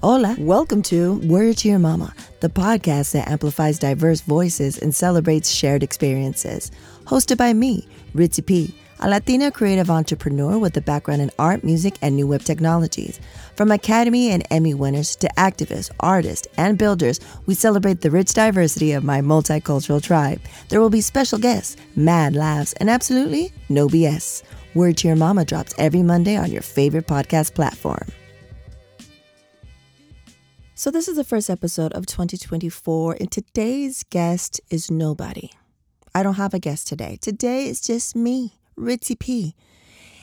Hola, welcome to Word to Your Mama, the podcast that amplifies diverse voices and celebrates shared experiences. Hosted by me, Ritzy P, a Latina creative entrepreneur with a background in art, music, and new web technologies. From Academy and Emmy winners to activists, artists, and builders, we celebrate the rich diversity of my multicultural tribe. There will be special guests, mad laughs, and absolutely no BS. Word to Your Mama drops every Monday on your favorite podcast platform. So this is the first episode of 2024, and today's guest is nobody. I don't have a guest today. Today is just me, Ritzy P.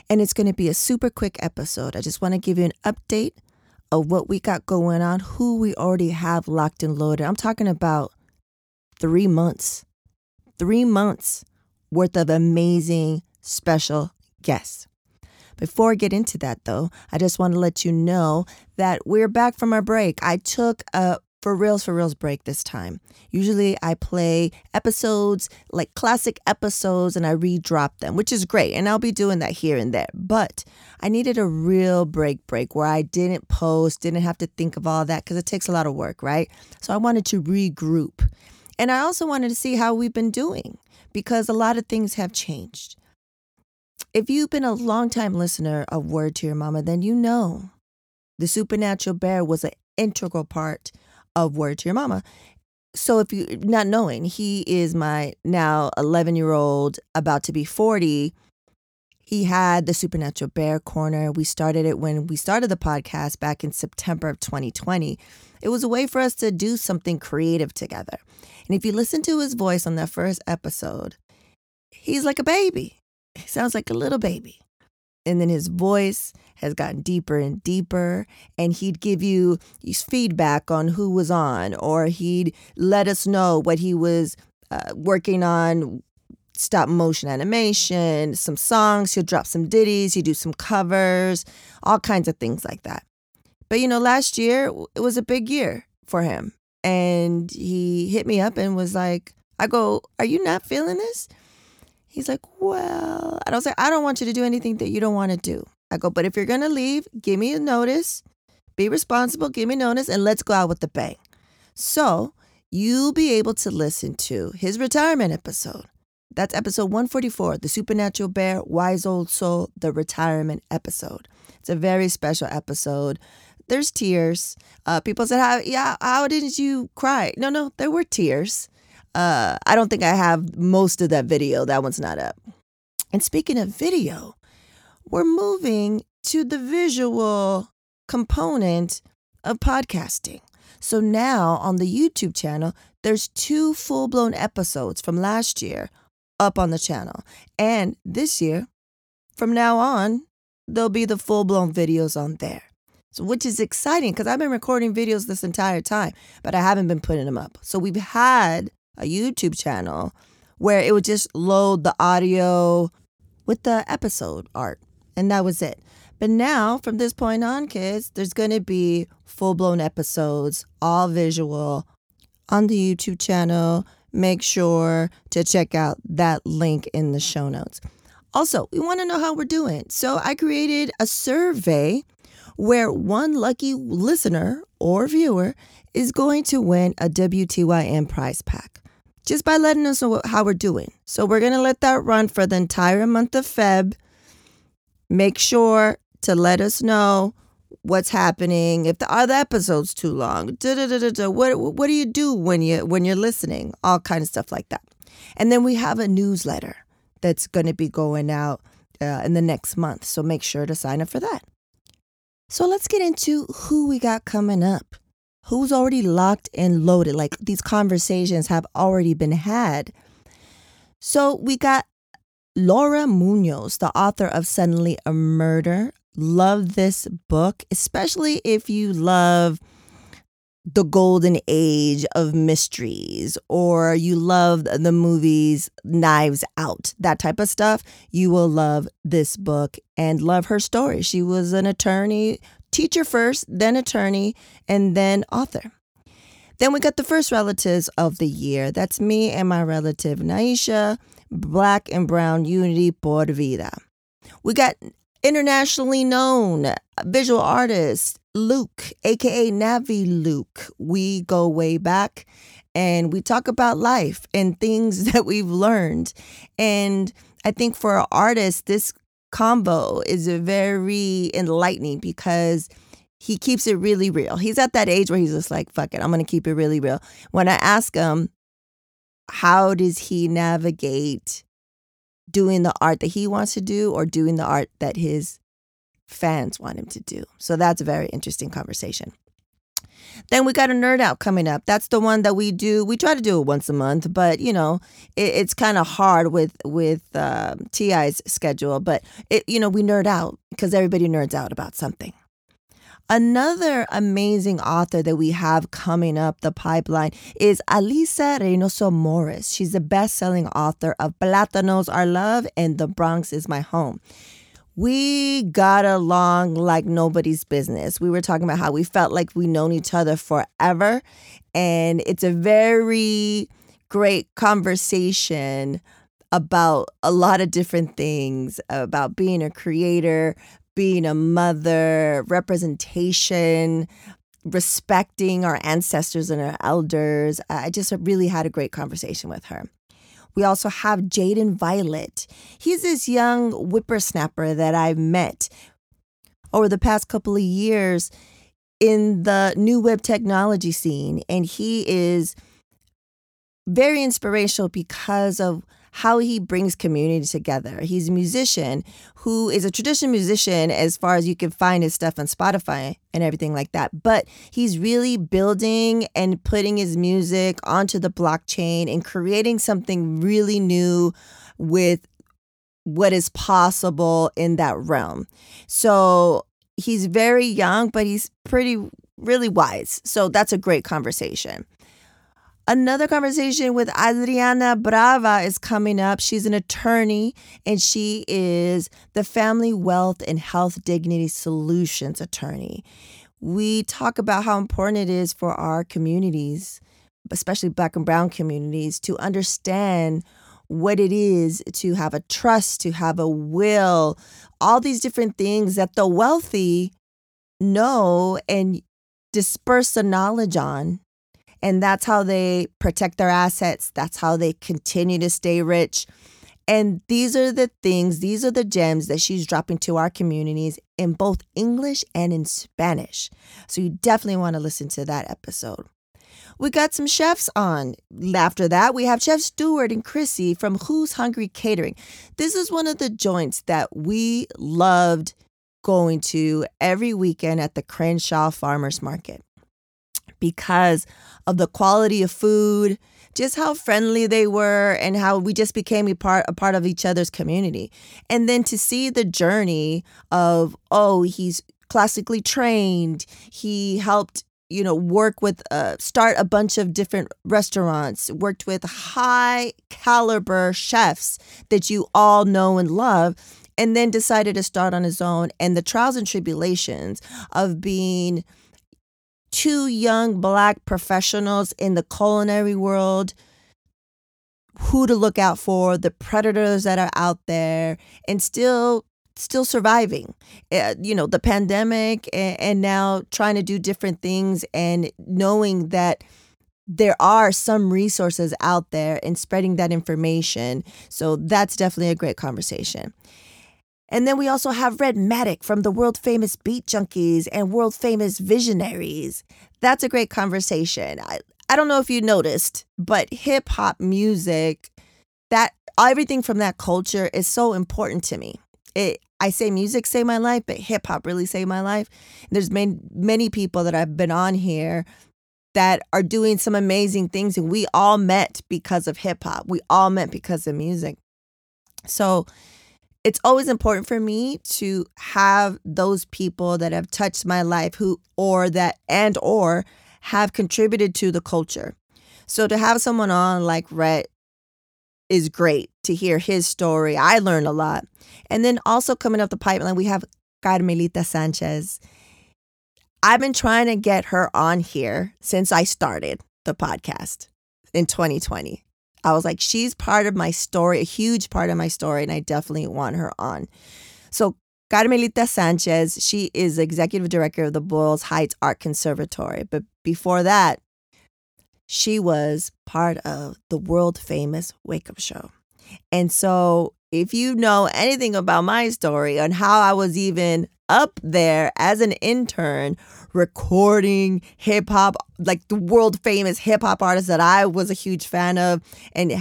And it's going to be a super quick episode. I just want to give you an update of what we got going on, who we already have locked and loaded. I'm talking about 3 months. 3 months worth of amazing special guests. Before I get into that, though, I just want to let you know that we're back from our break. I took a for reals break this time. Usually I play episodes, like classic episodes, and I redrop them, which is great. And I'll be doing that here and there. But I needed a real break where I didn't post, didn't have to think of all that because it takes a lot of work, right? So I wanted to regroup. And I also wanted to see how we've been doing because a lot of things have changed. If you've been a longtime listener of Word to Your Mama, then you know The Supernatural Bear was an integral part of Word to Your Mama. So if you not knowing, he is my now 11-year-old, about to be 40. He had the Supernatural Bear Corner. We started it when we started the podcast back in September of 2020. It was a way for us to do something creative together. And if you listen to his voice on that first episode, he's like a baby. He sounds like a little baby. And then his voice has gotten deeper and deeper. And he'd give you his feedback on who was on, or he'd let us know what he was working on, stop motion animation, some songs. He'll drop some ditties. He'll do some covers, all kinds of things like that. But, you know, last year, it was a big year for him. And he hit me up and was like, I go, are you not feeling this? He's like, well, and I was like, I don't want you to do anything that you don't want to do. I go, but if you're going to leave, give me a notice, be responsible, give me notice, and let's go out with a bang. So you'll be able to listen to his retirement episode. That's episode 144, The Supernatural Bear, Wise Old Soul, the retirement episode. It's a very special episode. There's tears. People said, how didn't you cry? No, there were tears. I don't think I have most of that video. That one's not up. And speaking of video, we're moving to the visual component of podcasting. So now on the YouTube channel, there's 2 full-blown episodes from last year up on the channel. And this year, from now on, there'll be the full-blown videos on there. So, which is exciting because I've been recording videos this entire time, but I haven't been putting them up. So we've had a YouTube channel where it would just load the audio with the episode art. And that was it. But now from this point on, kids, there's going to be full-blown episodes, all visual on the YouTube channel. Make sure to check out that link in the show notes. Also, we want to know how we're doing. So I created a survey where one lucky listener or viewer is going to win a WTYM prize pack, just by letting us know how we're doing. So we're going to let that run for the entire month of Feb. Make sure to let us know what's happening. If the other episode's too long, what do you do when you're listening? All kinds of stuff like that. And then we have a newsletter that's going to be going out in the next month. So make sure to sign up for that. So let's get into who we got coming up. Who's already locked and loaded? Like these conversations have already been had. So we got Laura Munoz, the author of Suddenly a Murder. Love this book, especially if you love the golden age of mysteries or you love the movies Knives Out, that type of stuff. You will love this book and love her story. She was an attorney. Teacher first, then attorney, and then author. Then we got the first relatives of the year. That's me and my relative Naisha, Black and Brown Unity Por Vida. We got internationally known visual artist Luke, aka Navi Luke. We go way back and we talk about life and things that we've learned. And I think for an artist, this combo is very enlightening because he keeps it really real. He's at that age where he's just like, fuck it, I'm going to keep it really real. When I ask him, how does he navigate doing the art that he wants to do or doing the art that his fans want him to do? So that's a very interesting conversation. Then we got a nerd out coming up. That's the one that we do. We try to do it once a month, but you know, it's kind of hard with TI's schedule, but we nerd out because everybody nerds out about something. Another amazing author that we have coming up the pipeline is Alyssa Reynoso Morris. She's the best-selling author of Plátanos Are Love and The Bronx Is My Home. We got along like nobody's business. We were talking about how we felt like we've known each other forever. And it's a very great conversation about a lot of different things, about being a creator, being a mother, representation, respecting our ancestors and our elders. I just really had a great conversation with her. We also have Jadyn Violet. He's this young whippersnapper that I've met over the past couple of years in the new web technology scene. And he is very inspirational because of how he brings community together. He's a musician who is a traditional musician as far as you can find his stuff on Spotify and everything like that. But he's really building and putting his music onto the blockchain and creating something really new with what is possible in that realm. So he's very young, but he's really wise. So that's a great conversation. Another conversation with Adriana Brava is coming up. She's an attorney, and she is the Family Wealth and Health Dignity Solutions attorney. We talk about how important it is for our communities, especially Black and Brown communities, to understand what it is to have a trust, to have a will, all these different things that the wealthy know and disperse the knowledge on. And that's how they protect their assets. That's how they continue to stay rich. And these are the things, these are the gems that she's dropping to our communities in both English and in Spanish. So you definitely want to listen to that episode. We got some chefs on. After that, we have Chef Stewart and Chrissy from Who's Hungry Catering. This is one of the joints that we loved going to every weekend at the Crenshaw Farmers Market, because of the quality of food, just how friendly they were, and how we just became a part of each other's community. And then to see the journey of, he's classically trained. He helped, work with, start a bunch of different restaurants, worked with high caliber chefs that you all know and love, and then decided to start on his own. And the trials and tribulations of being two young Black professionals in the culinary world, who to look out for, the predators that are out there, and still surviving, the pandemic, and now trying to do different things and knowing that there are some resources out there and spreading that information. So that's definitely a great conversation. And then we also have Redmatic from the world-famous Beat Junkies and world-famous Visionaries. That's a great conversation. I don't know if you noticed, but hip-hop music, everything from that culture is so important to me. I say music saved my life, but hip-hop really saved my life. There's many people that I've been on here that are doing some amazing things, and we all met because of hip-hop. We all met because of music. So it's always important for me to have those people that have touched my life or have contributed to the culture. So to have someone on like Rhett is great to hear his story. I learned a lot. And then also coming up the pipeline, we have Carmelita Sanchez. I've been trying to get her on here since I started the podcast in 2020. I was like, she's part of my story, a huge part of my story, and I definitely want her on. So Carmelita Sanchez, she is executive director of the Boyle Heights Arts Conservatory. But before that, she was part of the world famous Wake Up Show. And so if you know anything about my story on how I was even up there as an intern recording hip hop, like the world famous hip hop artists that I was a huge fan of, and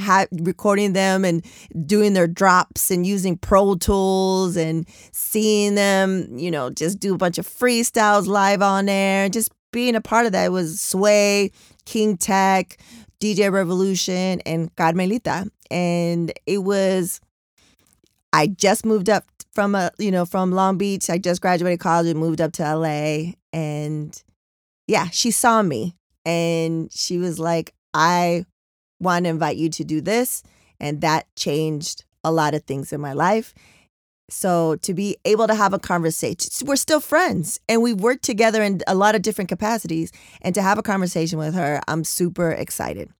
recording them and doing their drops and using Pro Tools and seeing them, you know, just do a bunch of freestyles live on air. Just being a part of that, it was Sway, King Tech, DJ Revolution, and Carmelita. And it was, I just moved up from from Long Beach. I just graduated college and moved up to LA. And yeah, she saw me and she was like, I want to invite you to do this. And that changed a lot of things in my life. So to be able to have a conversation, we're still friends and we work together in a lot of different capacities. And to have a conversation with her, I'm super excited.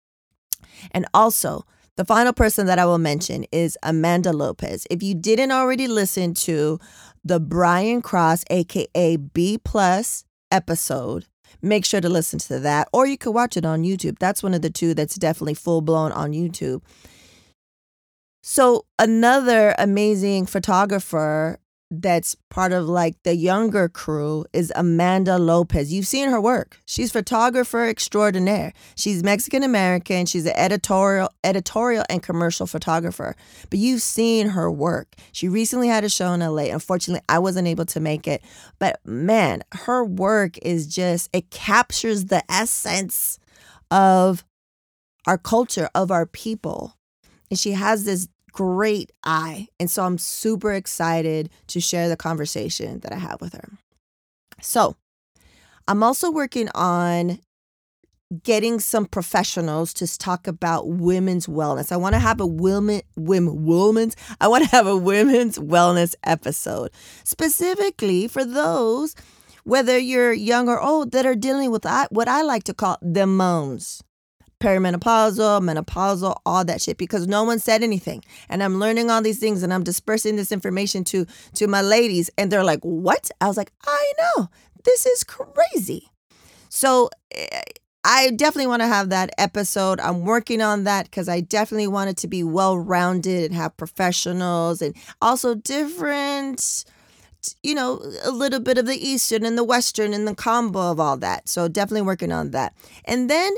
And also, the final person that I will mention is Amanda Lopez. If you didn't already listen to the Brian Cross, aka B+ episode, make sure to listen to that, or you could watch it on YouTube. That's one of the two that's definitely full blown on YouTube. So another amazing photographer that's part of like the younger crew is Amanda Lopez. You've seen her work. She's photographer extraordinaire. She's Mexican American. She's an editorial and commercial photographer. But you've seen her work. She recently had a show in LA. Unfortunately, I wasn't able to make it. But man, her work is just, it captures the essence of our culture, of our people. And she has this great eye. And so I'm super excited to share the conversation that I had with her. So I'm also working on getting some professionals to talk about women's wellness. I want to have a women's wellness episode, specifically for those, whether you're young or old, that are dealing with what I like to call the moms. Perimenopausal, menopausal, all that shit, because no one said anything. And I'm learning all these things and I'm dispersing this information to my ladies. And they're like, what? I was like, I know. This is crazy. So I definitely want to have that episode. I'm working on that because I definitely want it to be well-rounded and have professionals and also different, you know, a little bit of the Eastern and the Western and the combo of all that. So definitely working on that. And then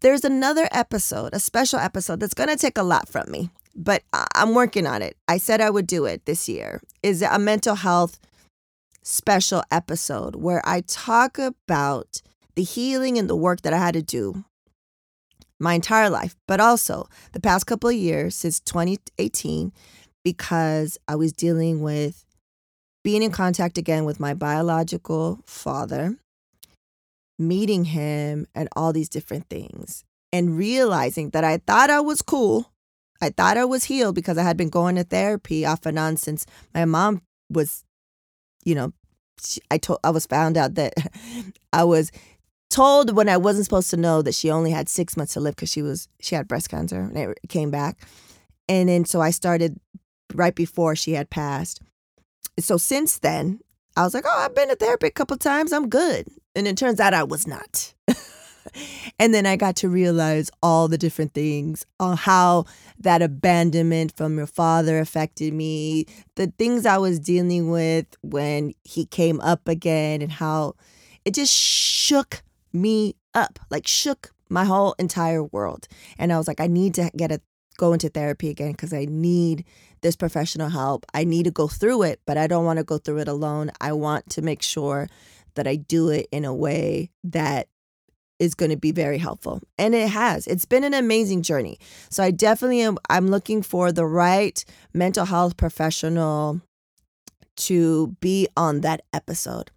there's another episode, a special episode that's going to take a lot from me, but I'm working on it. I said I would do it this year. Is a mental health special episode where I talk about the healing and the work that I had to do my entire life, but also the past couple of years since 2018, because I was dealing with being in contact again with my biological father, meeting him and all these different things, and realizing that I thought I was cool. I thought I was healed because I had been going to therapy off and on since my mom was, I was told when I wasn't supposed to know that she only had 6 months to live because she had breast cancer and it came back. And then so I started right before she had passed. So since then, I was like, oh, I've been to therapy a couple times. I'm good. And it turns out I was not. And then I got to realize all the different things on how that abandonment from your father affected me, the things I was dealing with when he came up again, and how it just shook me up, like shook my whole entire world. And I was like, I need to go into therapy again because I need this professional help. I need to go through it, but I don't want to go through it alone. I want to make sure that I do it in a way that is going to be very helpful. And it has. It's been an amazing journey. So I definitely am. I'm looking for the right mental health professional to be on that episode.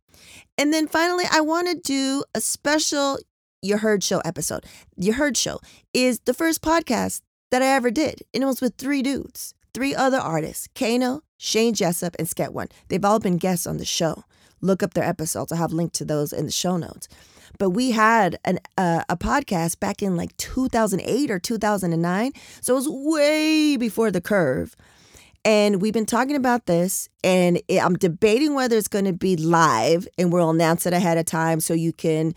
And then finally, I want to do a special You Heard Show episode. You Heard Show is the first podcast that I ever did. And it was with three dudes, three other artists, Kano, Shane Jessup, and Sket One. They've all been guests on the show. Look up their episodes. I'll have linked to those in the show notes. But we had a podcast back in like 2008 or 2009. So it was way before the curve. And we've been talking about this, and I'm debating whether it's going to be live, and we'll announce it ahead of time so you can,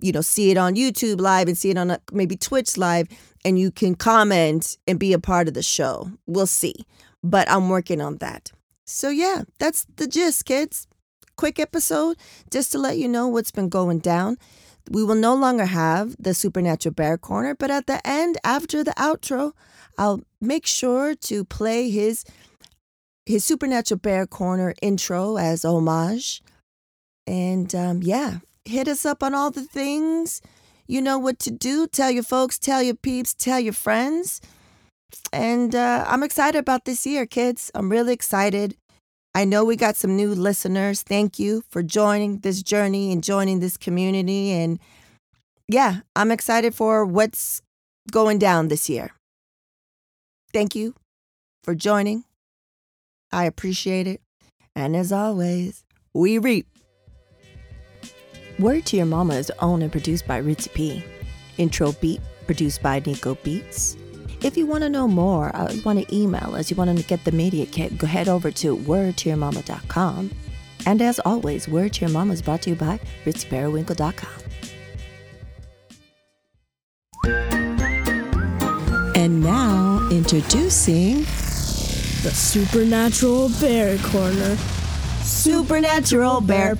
you know, see it on YouTube live and see it on maybe Twitch live, and you can comment and be a part of the show. We'll see. But I'm working on that. So yeah, that's the gist, kids. Quick episode just to let you know what's been going down. We will no longer have the Supernatural Bear Corner, but at the end, after the outro, I'll make sure to play his Supernatural Bear Corner intro as homage. And yeah, hit us up on all the things. You know what to do. Tell your folks, tell your peeps, tell your friends. And I'm excited about this year, kids. I'm really excited. I know we got some new listeners. Thank you for joining this journey and joining this community. And yeah, I'm excited for what's going down this year. Thank you for joining. I appreciate it. And as always, we reap. Word to Your Mama is owned and produced by Ritzy P. Intro beat produced by Nico Beats. If you want to know more, or you want to email us, you want to get the media kit, go head over to wordtoyourmama.com. And as always, Word to Your Mama is brought to you by ritzyperiwinkle.com. And now, introducing the Supernatural Bear Corner. Supernatural Bear.